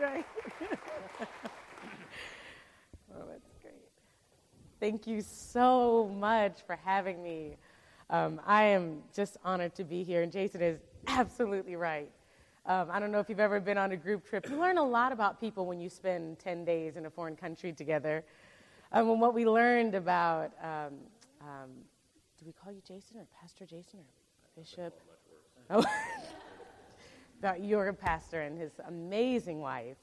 right. Well, that's great. Thank you so much for having me. I am just honored to be here, and Jason is absolutely right. I don't know if you've ever been on a group trip. You learn a lot about people when you spend 10 days in a foreign country together. And what we learned about, do we call you Jason or Pastor Jason or Bishop? Oh, about your pastor and his amazing wife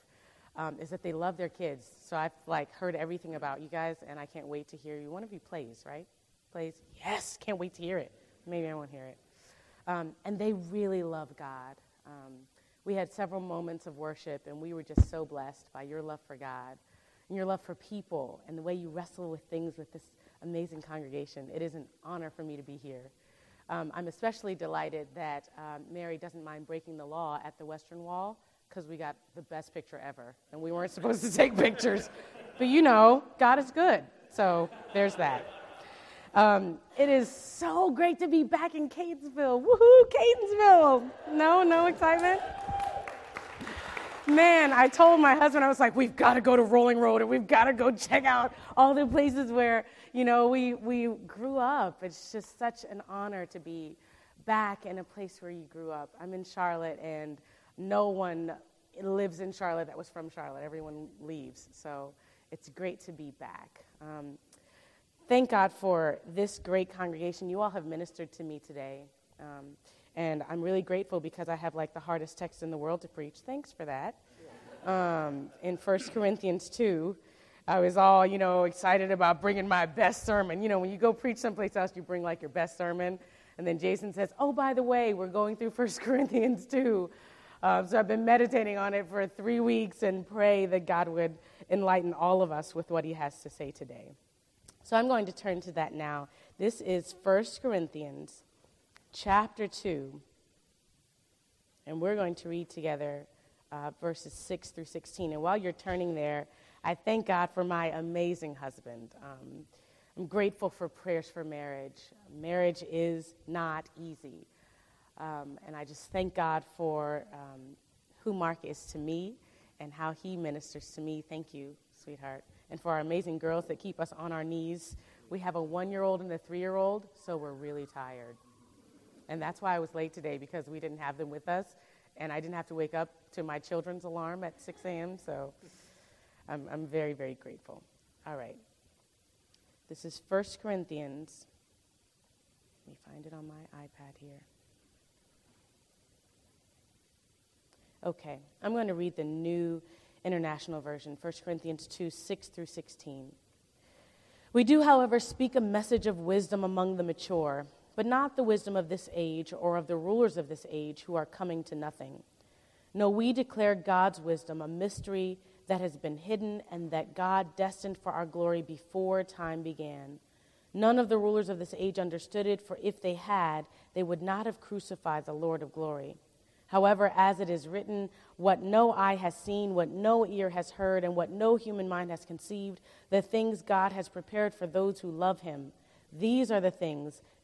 is that they love their kids. So I've heard everything about you guys, and I can't wait to hear you. One of you plays, right? Plays? Yes, can't wait to hear it. Maybe I won't hear it. And they really love God. We had several moments of worship, and we were just so blessed by your love for God and your love for people and the way you wrestle with things with this amazing congregation. It is an honor for me to be here. I'm especially delighted that Mary doesn't mind breaking the law at the Western Wall because we got the best picture ever, and we weren't supposed to take pictures. But God is good, so there's that. It is so great to be back in Catonsville. Woohoo, Catonsville! No excitement? Man, I told my husband, I was like, we've got to go to Rolling Road, and we've got to go check out all the places where, we grew up. It's just such an honor to be back in a place where you grew up. I'm in Charlotte, and no one lives in Charlotte that was from Charlotte. Everyone leaves, so it's great to be back. Thank God for this great congregation. You all have ministered to me today, and I'm really grateful because I have the hardest text in the world to preach. Thanks for that. In 1 Corinthians 2, I was all, excited about bringing my best sermon. When you go preach someplace else, you bring your best sermon, and then Jason says, oh, by the way, we're going through 1 Corinthians 2. So I've been meditating on it for 3 weeks and pray that God would enlighten all of us with what he has to say today. So I'm going to turn to that now. This is 1 Corinthians chapter 2, and we're going to read together verses 6 through 16. And while you're turning there, I thank God for my amazing husband. I'm grateful for prayers for marriage. Marriage is not easy, and I just thank God for who Mark is to me and how he ministers to me. Thank you, sweetheart. And for our amazing girls that keep us on our knees. We have a 1-year-old and a 3-year-old, so we're really tired. And that's why I was late today, because we didn't have them with us, and I didn't have to wake up to my children's alarm at 6 a.m., so I'm very, very grateful. All right. This is 1 Corinthians. Let me find it on my iPad here. Okay. I'm going to read the New International Version, 1 Corinthians 2, 6 through 16. We do, however, speak a message of wisdom among the mature, but not the wisdom of this age or of the rulers of this age who are coming to nothing. No, we declare God's wisdom, a mystery that has been hidden and that God destined for our glory before time began. None of the rulers of this age understood it, for if they had, they would not have crucified the Lord of glory. However, as it is written, what no eye has seen, what no ear has heard, and what no human mind has conceived, the things God has prepared for those who love him, these are the things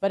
but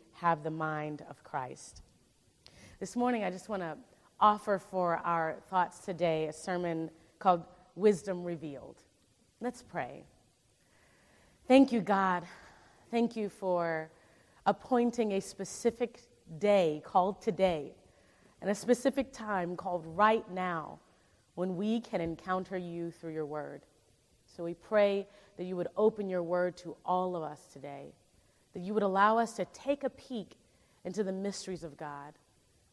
have the mind of Christ. This morning, I just want to offer for our thoughts today a sermon called Wisdom Revealed. Let's pray. Thank you, God. Thank you for appointing a specific day called today, and a specific time called right now, when we can encounter you through your word. So So we pray that you would open your word to all of us today, that you would allow us to take a peek into the mysteries of God.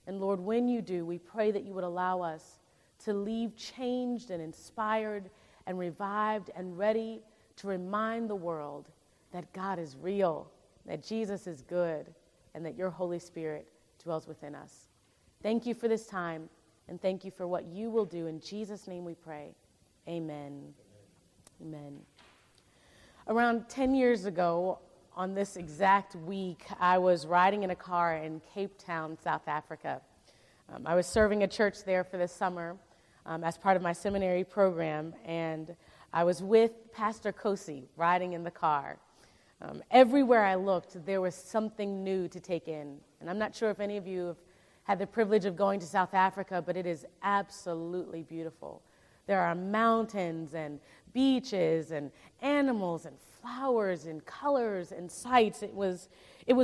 And Lord, when you do, we pray that you would allow us to leave changed and inspired and revived and ready to remind the world that God is real, that Jesus is good, and that your Holy Spirit dwells within us. Thank you for this time, and thank you for what you will do. In Jesus' name we pray. Amen. Amen. Around 10 years ago, on this exact week, I was riding in a car in Cape Town, South Africa. I was serving a church there for the summer as part of my seminary program, and I was with Pastor Kosi riding in the car. Everywhere I looked, there was something new to take in. And I'm not sure if any of you have had the privilege of going to South Africa, but it is absolutely beautiful. There are mountains and beaches and animals and flowers and colors and sights. It was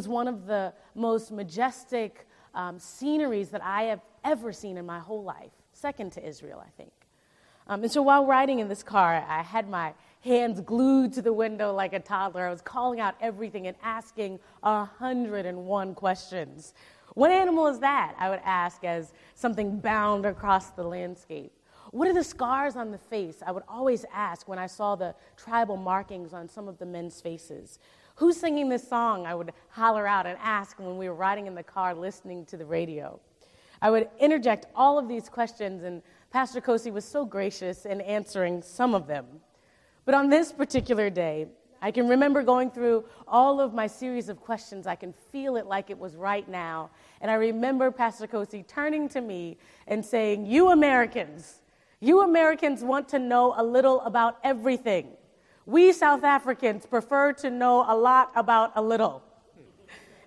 one of the most majestic sceneries that I have ever seen in my whole life, second to Israel, I think. And so while riding in this car, I had my hands glued to the window like a toddler. I was calling out everything and asking 101 questions. What animal is that? I would ask as something bound across the landscape. What are the scars on the face? I would always ask when I saw the tribal markings on some of the men's faces. Who's singing this song? I would holler out and ask when we were riding in the car listening to the radio. I would interject all of these questions, and Pastor Kosi was so gracious in answering some of them. But on this particular day, I can remember going through all of my series of questions. I can feel it like it was right now. And I remember Pastor Kosi turning to me and saying, you Americans want to know a little about everything. We South Africans prefer to know a lot about a little.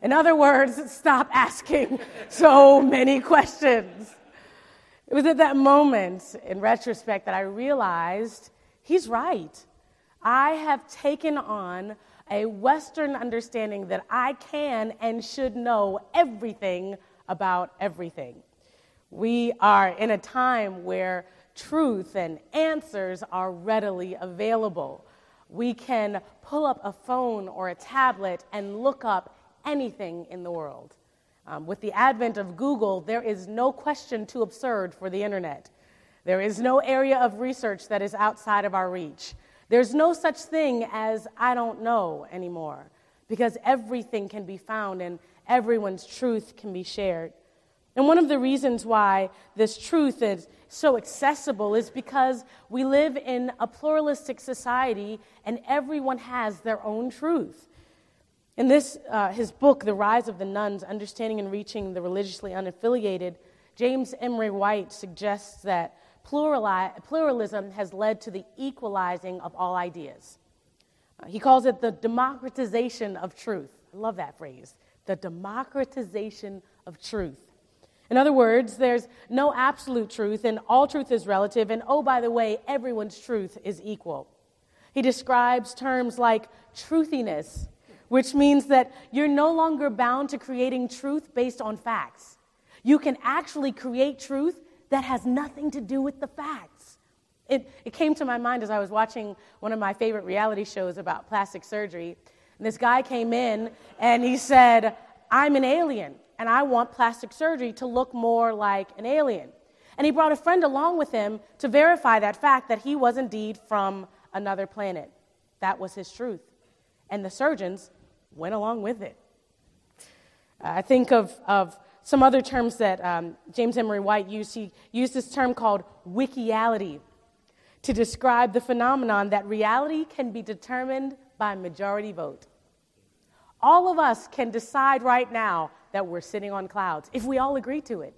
In other words, stop asking so many questions. It was at that moment, in retrospect, that I realized he's right. I have taken on a Western understanding that I can and should know everything about everything. We are in a time where truth and answers are readily available. We can pull up a phone or a tablet and look up anything in the world. With the advent of Google, there is no question too absurd for the internet. There is no area of research that is outside of our reach. There's no such thing as I don't know anymore, because everything can be found and everyone's truth can be shared. And one of the reasons why this truth is so accessible is because we live in a pluralistic society and everyone has their own truth. In this, his book, The Rise of the Nuns, Understanding and Reaching the Religiously Unaffiliated, James Emery White suggests that pluralism has led to the equalizing of all ideas. He calls it the democratization of truth. I love that phrase, the democratization of truth. In other words, there's no absolute truth, and all truth is relative, and oh, by the way, everyone's truth is equal. He describes terms like truthiness, which means that you're no longer bound to creating truth based on facts. You can actually create truth that has nothing to do with the facts. It came to my mind as I was watching one of my favorite reality shows about plastic surgery. And this guy came in and he said, I'm an alien and I want plastic surgery to look more like an alien. And he brought a friend along with him to verify that fact that he was indeed from another planet. That was his truth. And the surgeons went along with it. I think of some other terms that James Emery White used. He used this term called wikiality to describe the phenomenon that reality can be determined by majority vote. All of us can decide right now that we're sitting on clouds if we all agree to it.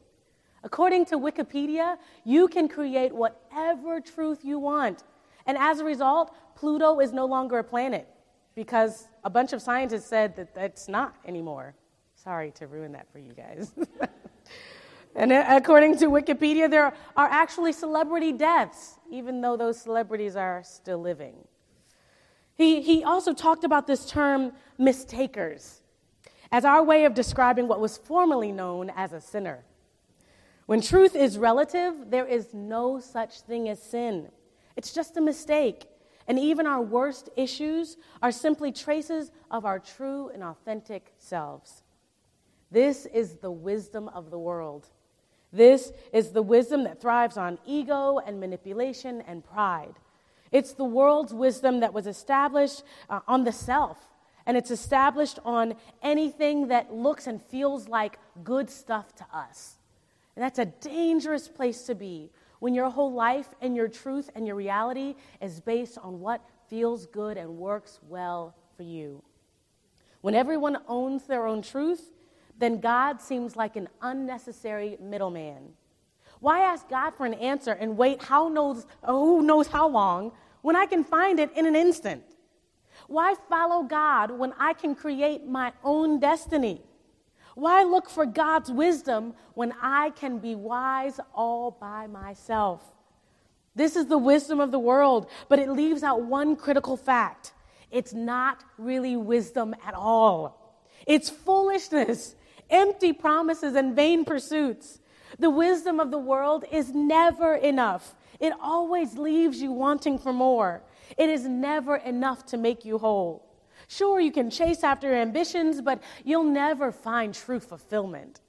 According to Wikipedia, you can create whatever truth you want. And as a result, Pluto is no longer a planet, because a bunch of scientists said that that's not anymore. Sorry to ruin that for you guys. And according to Wikipedia, there are actually celebrity deaths, even though those celebrities are still living. He also talked about this term, mistakers, as our way of describing what was formerly known as a sinner. When truth is relative, there is no such thing as sin. It's just a mistake. and even our worst issues are simply traces of our true and authentic selves. This is the wisdom of the world. This is the wisdom that thrives on ego and manipulation and pride. It's the world's wisdom that was established on the self, and it's established on anything that looks and feels like good stuff to us. And that's a dangerous place to be when your whole life and your truth and your reality is based on what feels good and works well for you. When everyone owns their own truth, then God seems like an unnecessary middleman. Why ask God for an answer and wait who knows how long when I can find it in an instant? Why follow God when I can create my own destiny? Why look for God's wisdom when I can be wise all by myself? This is the wisdom of the world, but it leaves out one critical fact. It's not really wisdom at all. It's foolishness, empty promises, and vain pursuits. The wisdom of the world is never enough. It always leaves you wanting for more. It is never enough to make you whole. Sure, you can chase after your ambitions, but you'll never find true fulfillment.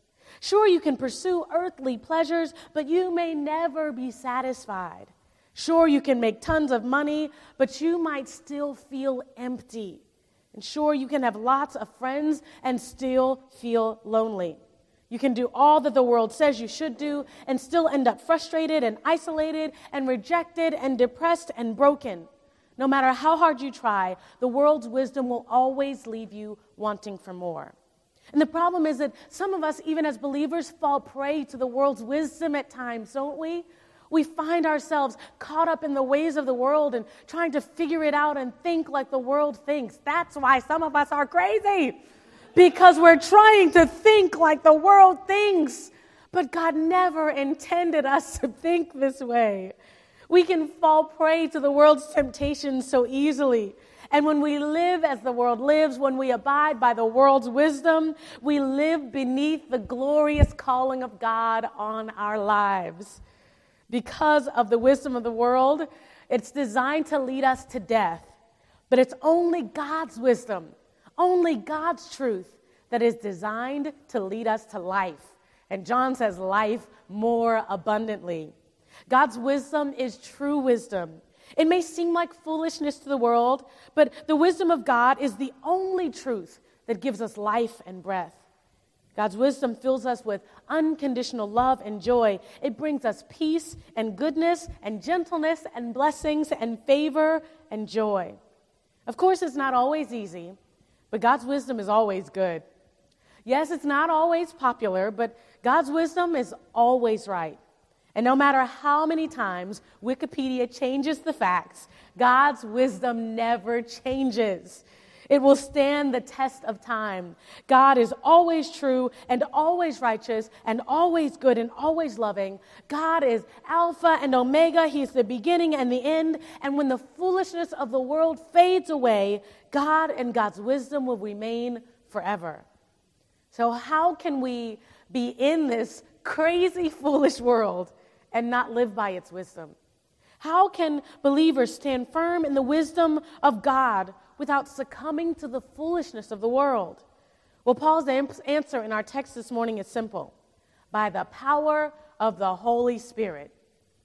Sure, you can pursue earthly pleasures, but you may never be satisfied. Sure, you can make tons of money, but you might still feel empty. And sure, you can have lots of friends and still feel lonely. You can do all that the world says you should do and still end up frustrated and isolated and rejected and depressed and broken. No matter how hard you try, the world's wisdom will always leave you wanting for more. And the problem is that some of us, even as believers, fall prey to the world's wisdom at times, don't we? We find ourselves caught up in the ways of the world and trying to figure it out and think like the world thinks. That's why some of us are crazy. Because we're trying to think like the world thinks. But God never intended us to think this way. We can fall prey to the world's temptations so easily. And when we live as the world lives, when we abide by the world's wisdom, we live beneath the glorious calling of God on our lives. Because of the wisdom of the world, it's designed to lead us to death. But it's only God's wisdom, only God's truth that is designed to lead us to life. And John says life more abundantly. God's wisdom is true wisdom. It may seem like foolishness to the world, but the wisdom of God is the only truth that gives us life and breath. God's wisdom fills us with unconditional love and joy. It brings us peace and goodness and gentleness and blessings and favor and joy. Of course, it's not always easy. But God's wisdom is always good. Yes, it's not always popular, but God's wisdom is always right. And no matter how many times Wikipedia changes the facts, God's wisdom never changes. It will stand the test of time. God is always true and always righteous and always good and always loving. God is Alpha and Omega. He's the beginning and the end. And when the foolishness of the world fades away, God and God's wisdom will remain forever. So how can we be in this crazy, foolish world and not live by its wisdom? How can believers stand firm in the wisdom of God without succumbing to the foolishness of the world? Well, Paul's answer in our text this morning is simple. By the power of the Holy Spirit.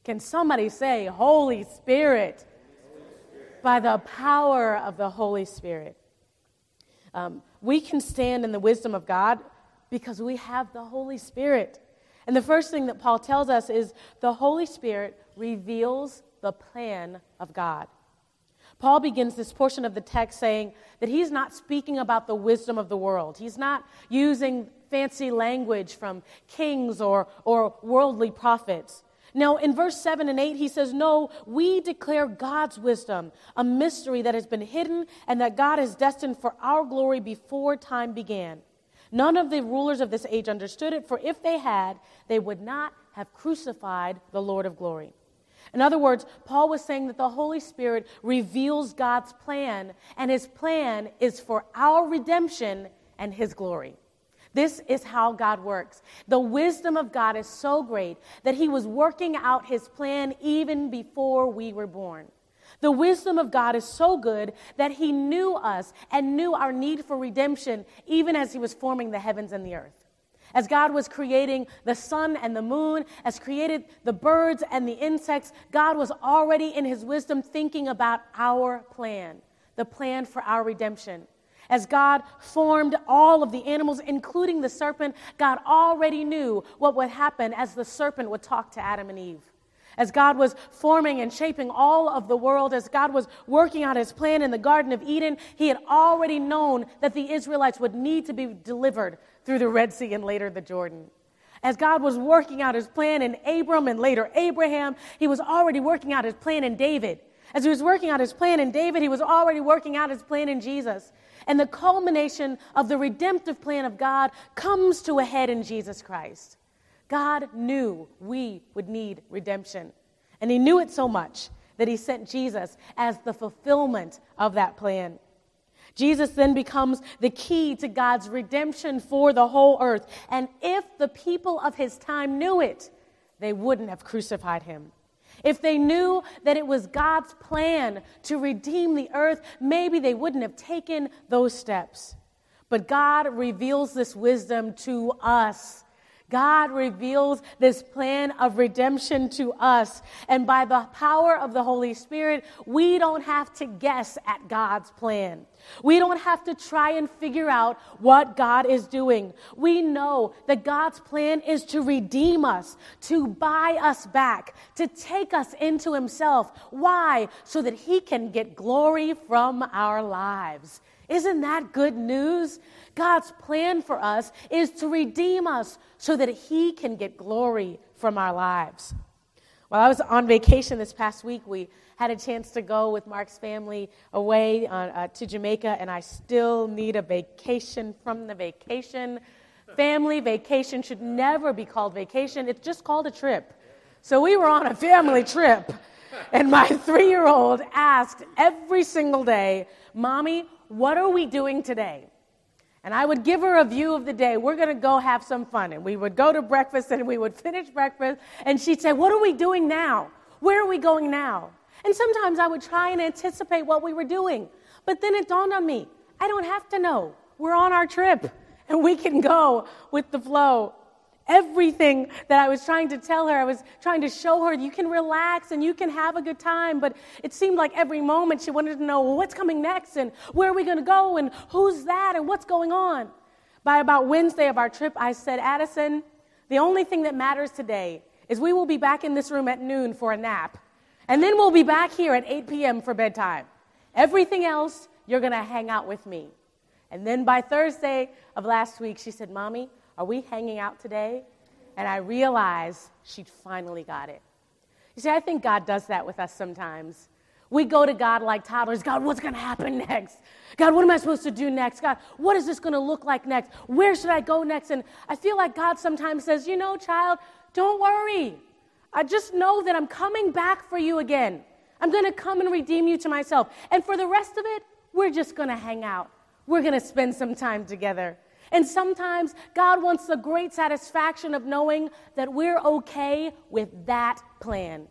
Can somebody say, Holy Spirit? Holy Spirit. By the power of the Holy Spirit. We can stand in the wisdom of God because we have the Holy Spirit. And the first thing that Paul tells us is the Holy Spirit reveals the plan of God. Paul begins this portion of the text saying that he's not speaking about the wisdom of the world. He's not using fancy language from kings or worldly prophets. Now, in verse 7 and 8, he says, no, we declare God's wisdom, a mystery that has been hidden and that God has destined for our glory before time began. None of the rulers of this age understood it, for if they had, they would not have crucified the Lord of glory. In other words, Paul was saying that the Holy Spirit reveals God's plan, and his plan is for our redemption and his glory. This is how God works. The wisdom of God is so great that he was working out his plan even before we were born. The wisdom of God is so good that he knew us and knew our need for redemption even as he was forming the heavens and the earth. As God was creating the sun and the moon, as created the birds and the insects, God was already in his wisdom thinking about our plan, the plan for our redemption. As God formed all of the animals, including the serpent, God already knew what would happen as the serpent would talk to Adam and Eve. As God was forming and shaping all of the world, as God was working out his plan in the Garden of Eden, he had already known that the Israelites would need to be delivered through the Red Sea and later the Jordan. As God was working out his plan in Abram and later Abraham, he was already working out his plan in David. As he was working out his plan in David, he was already working out his plan in Jesus. And the culmination of the redemptive plan of God comes to a head in Jesus Christ. God knew we would need redemption, and he knew it so much that he sent Jesus as the fulfillment of that plan. Jesus then becomes the key to God's redemption for the whole earth, and if the people of his time knew it, they wouldn't have crucified him. If they knew that it was God's plan to redeem the earth, maybe they wouldn't have taken those steps. But God reveals this wisdom to us. God reveals this plan of redemption to us. And by the power of the Holy Spirit, we don't have to guess at God's plan. We don't have to try and figure out what God is doing. We know that God's plan is to redeem us, to buy us back, to take us into himself. Why? So that he can get glory from our lives. Isn't that good news? God's plan for us is to redeem us so that he can get glory from our lives. While I was on vacation this past week, we had a chance to go with Mark's family away to Jamaica, and I still need a vacation from the vacation. Family vacation should never be called vacation. It's just called a trip. So we were on a family trip, and my 3-year-old asked every single day, "Mommy, what are we doing today?" And I would give her a view of the day. We're going to go have some fun. And we would go to breakfast and we would finish breakfast. And she'd say, "What are we doing now? Where are we going now?" And sometimes I would try and anticipate what we were doing. But then it dawned on me, I don't have to know. We're on our trip and we can go with the flow. Everything that I was trying to tell her, I was trying to show her, you can relax and you can have a good time, but it seemed like every moment she wanted to know, well, what's coming next, and where are we going to go, and who's that, and what's going on? By about Wednesday of our trip, I said, "Addison, the only thing that matters today is we will be back in this room at noon for a nap, and then we'll be back here at 8 p.m. for bedtime. Everything else, you're going to hang out with me." And then by Thursday of last week, she said, "Mommy, are we hanging out today?" And I realized she'd finally got it. You see, I think God does that with us sometimes. We go to God like toddlers. "God, what's going to happen next? God, what am I supposed to do next? God, what is this going to look like next? Where should I go next?" And I feel like God sometimes says, "You know, child, don't worry. I just know that I'm coming back for you again. I'm going to come and redeem you to myself. And for the rest of it, we're just going to hang out. We're going to spend some time together." And sometimes God wants the great satisfaction of knowing that we're okay with that plan.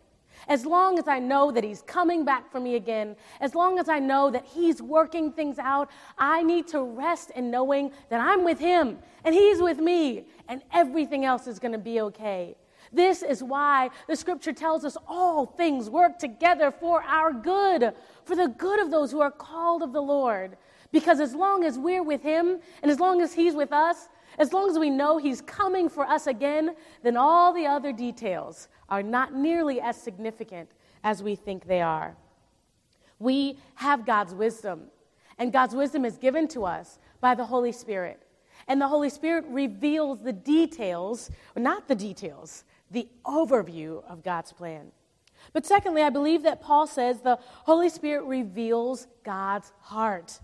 As long as I know that he's coming back for me again, as long as I know that he's working things out, I need to rest in knowing that I'm with him and he's with me and everything else is going to be okay. This is why the scripture tells us all things work together for our good, for the good of those who are called of the Lord. Because as long as we're with him, and as long as he's with us, as long as we know he's coming for us again, then all the other details are not nearly as significant as we think they are. We have God's wisdom, and God's wisdom is given to us by the Holy Spirit. And the Holy Spirit reveals the details, not the details, the overview of God's plan. But secondly, I believe that Paul says the Holy Spirit reveals God's heart.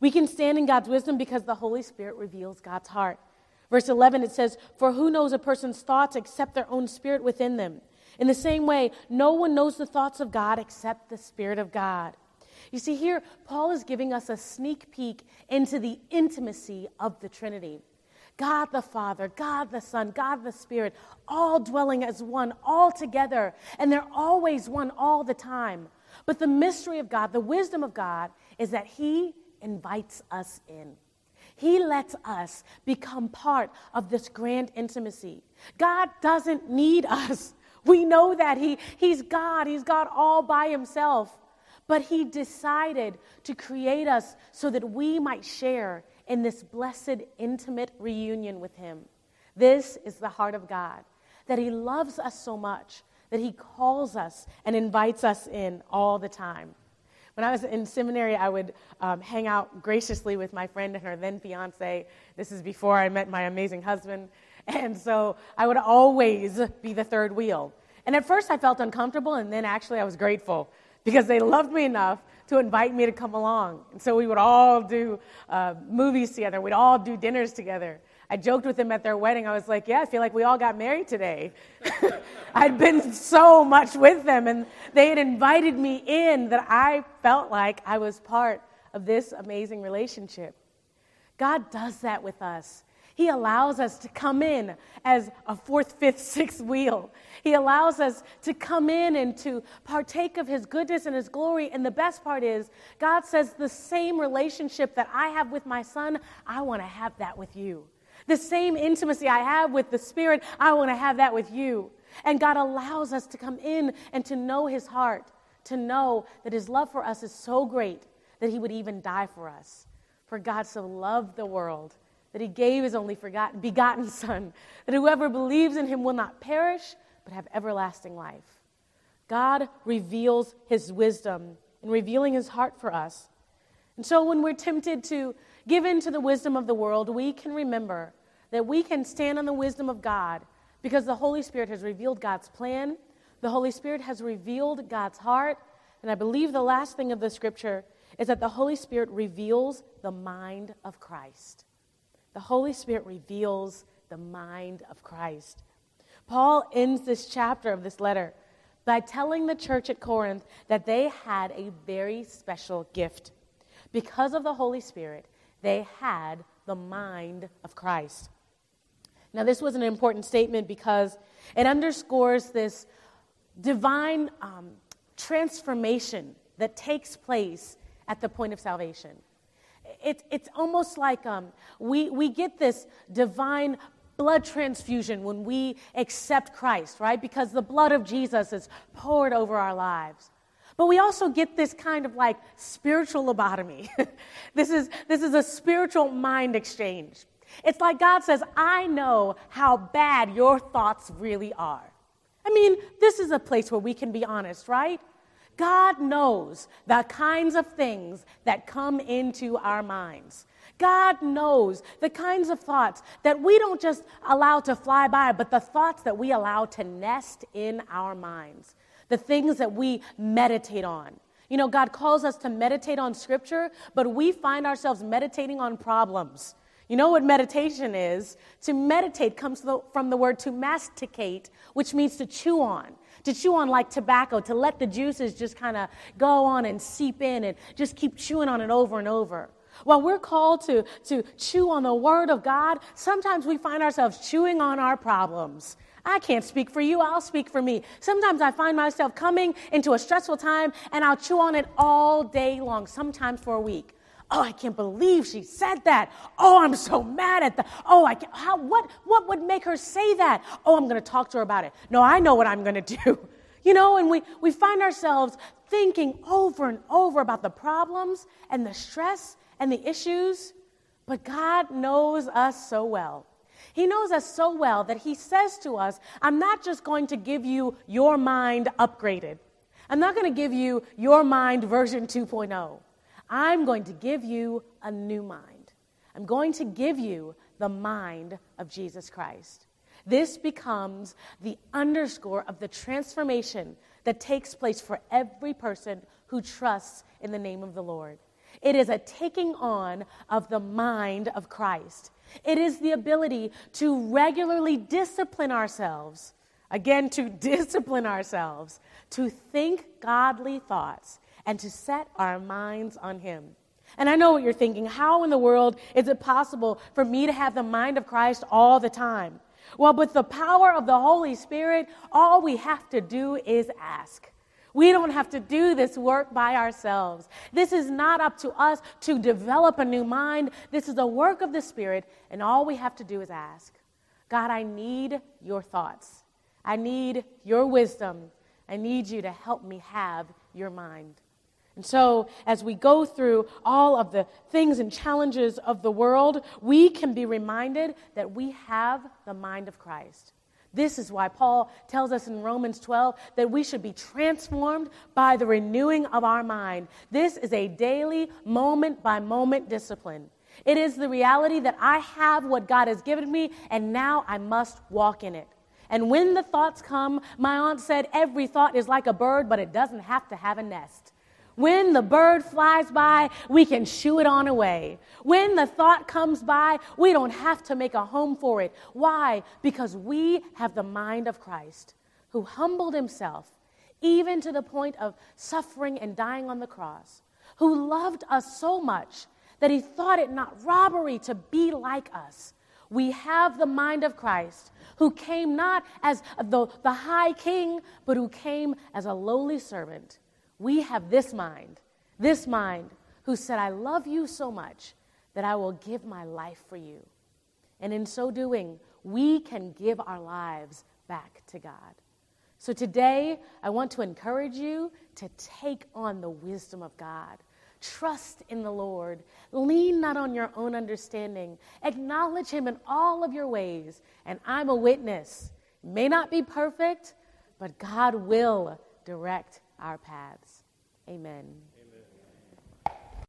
We can stand in God's wisdom because the Holy Spirit reveals God's heart. Verse 11, it says, "For who knows a person's thoughts except their own spirit within them? In the same way, no one knows the thoughts of God except the Spirit of God." You see, here, Paul is giving us a sneak peek into the intimacy of the Trinity. God the Father, God the Son, God the Spirit, all dwelling as one, all together, and they're always one all the time. But the mystery of God, the wisdom of God, is that he invites us in. He lets us become part of this grand intimacy. God doesn't need us. We know that He's God. He's God all by himself. But he decided to create us so that we might share in this blessed, intimate reunion with him. This is the heart of God, that he loves us so much that he calls us and invites us in all the time. When I was in seminary, I would hang out graciously with my friend and her then fiance. This is before I met my amazing husband. And so I would always be the third wheel. And at first I felt uncomfortable, and then actually I was grateful because they loved me enough to invite me to come along. And so we would all do movies together. We'd all do dinners together. I joked with them at their wedding. I was like, yeah, I feel like we all got married today. I'd been so much with them, and they had invited me in that I felt like I was part of this amazing relationship. God does that with us. He allows us to come in as a fourth, fifth, sixth wheel. He allows us to come in and to partake of his goodness and his glory. And the best part is, God says, the same relationship that I have with my son, I want to have that with you. The same intimacy I have with the Spirit, I want to have that with you. And God allows us to come in and to know his heart, to know that his love for us is so great that he would even die for us. For God so loved the world that he gave his only begotten Son, that whoever believes in him will not perish, but have everlasting life. God reveals his wisdom in revealing his heart for us. And so when we're tempted to give in to the wisdom of the world, we can remember that we can stand on the wisdom of God because the Holy Spirit has revealed God's plan, the Holy Spirit has revealed God's heart, and I believe the last thing of the scripture is that the Holy Spirit reveals the mind of Christ. The Holy Spirit reveals the mind of Christ. Paul ends this chapter of this letter by telling the church at Corinth that they had a very special gift. Because of the Holy Spirit, they had the mind of Christ. Now, this was an important statement because it underscores this divine transformation that takes place at the point of salvation. It's almost like we get this divine blood transfusion when we accept Christ, right? Because the blood of Jesus is poured over our lives. But we also get this kind of like spiritual lobotomy. This is a spiritual mind exchange. It's like God says, I know how bad your thoughts really are. I mean, this is a place where we can be honest, right? God knows the kinds of things that come into our minds. God knows the kinds of thoughts that we don't just allow to fly by, but the thoughts that we allow to nest in our minds, the things that we meditate on. You know, God calls us to meditate on Scripture, but we find ourselves meditating on problems. You know what meditation is? To meditate comes from the word to masticate, which means to chew on. To chew on like tobacco, to let the juices just kind of go on and seep in and just keep chewing on it over and over. While we're called to chew on the Word of God, sometimes we find ourselves chewing on our problems. I can't speak for you, I'll speak for me. Sometimes I find myself coming into a stressful time and I'll chew on it all day long, sometimes for a week. Oh, I can't believe she said that. Oh, I'm so mad at that. Oh, I can't, what would make her say that? Oh, I'm going to talk to her about it. No, I know what I'm going to do. You know, and we find ourselves thinking over and over about the problems and the stress and the issues, but God knows us so well. He knows us so well that he says to us, I'm not just going to give you your mind upgraded. I'm not going to give you your mind version 2.0. I'm going to give you a new mind. I'm going to give you the mind of Jesus Christ. This becomes the underscore of the transformation that takes place for every person who trusts in the name of the Lord. It is a taking on of the mind of Christ. It is the ability to regularly discipline ourselves, again, to discipline ourselves, to think godly thoughts, and to set our minds on him. And I know what you're thinking. How in the world is it possible for me to have the mind of Christ all the time? Well, with the power of the Holy Spirit, all we have to do is ask. We don't have to do this work by ourselves. This is not up to us to develop a new mind. This is a work of the Spirit, and all we have to do is ask, God, I need your thoughts. I need your wisdom. I need you to help me have your mind. And so as we go through all of the things and challenges of the world, we can be reminded that we have the mind of Christ. This is why Paul tells us in Romans 12 that we should be transformed by the renewing of our mind. This is a daily, moment-by-moment discipline. It is the reality that I have what God has given me, and now I must walk in it. And when the thoughts come, my aunt said, every thought is like a bird, but it doesn't have to have a nest. When the bird flies by, we can shoo it on away. When the thought comes by, we don't have to make a home for it. Why? Because we have the mind of Christ, who humbled himself, even to the point of suffering and dying on the cross, who loved us so much that he thought it not robbery to be like us. We have the mind of Christ, who came not as the high king, but who came as a lowly servant. We have this mind who said, I love you so much that I will give my life for you. And in so doing, we can give our lives back to God. So today, I want to encourage you to take on the wisdom of God. Trust in the Lord. Lean not on your own understanding. Acknowledge him in all of your ways. And I'm a witness. You may not be perfect, but God will direct our paths. Amen.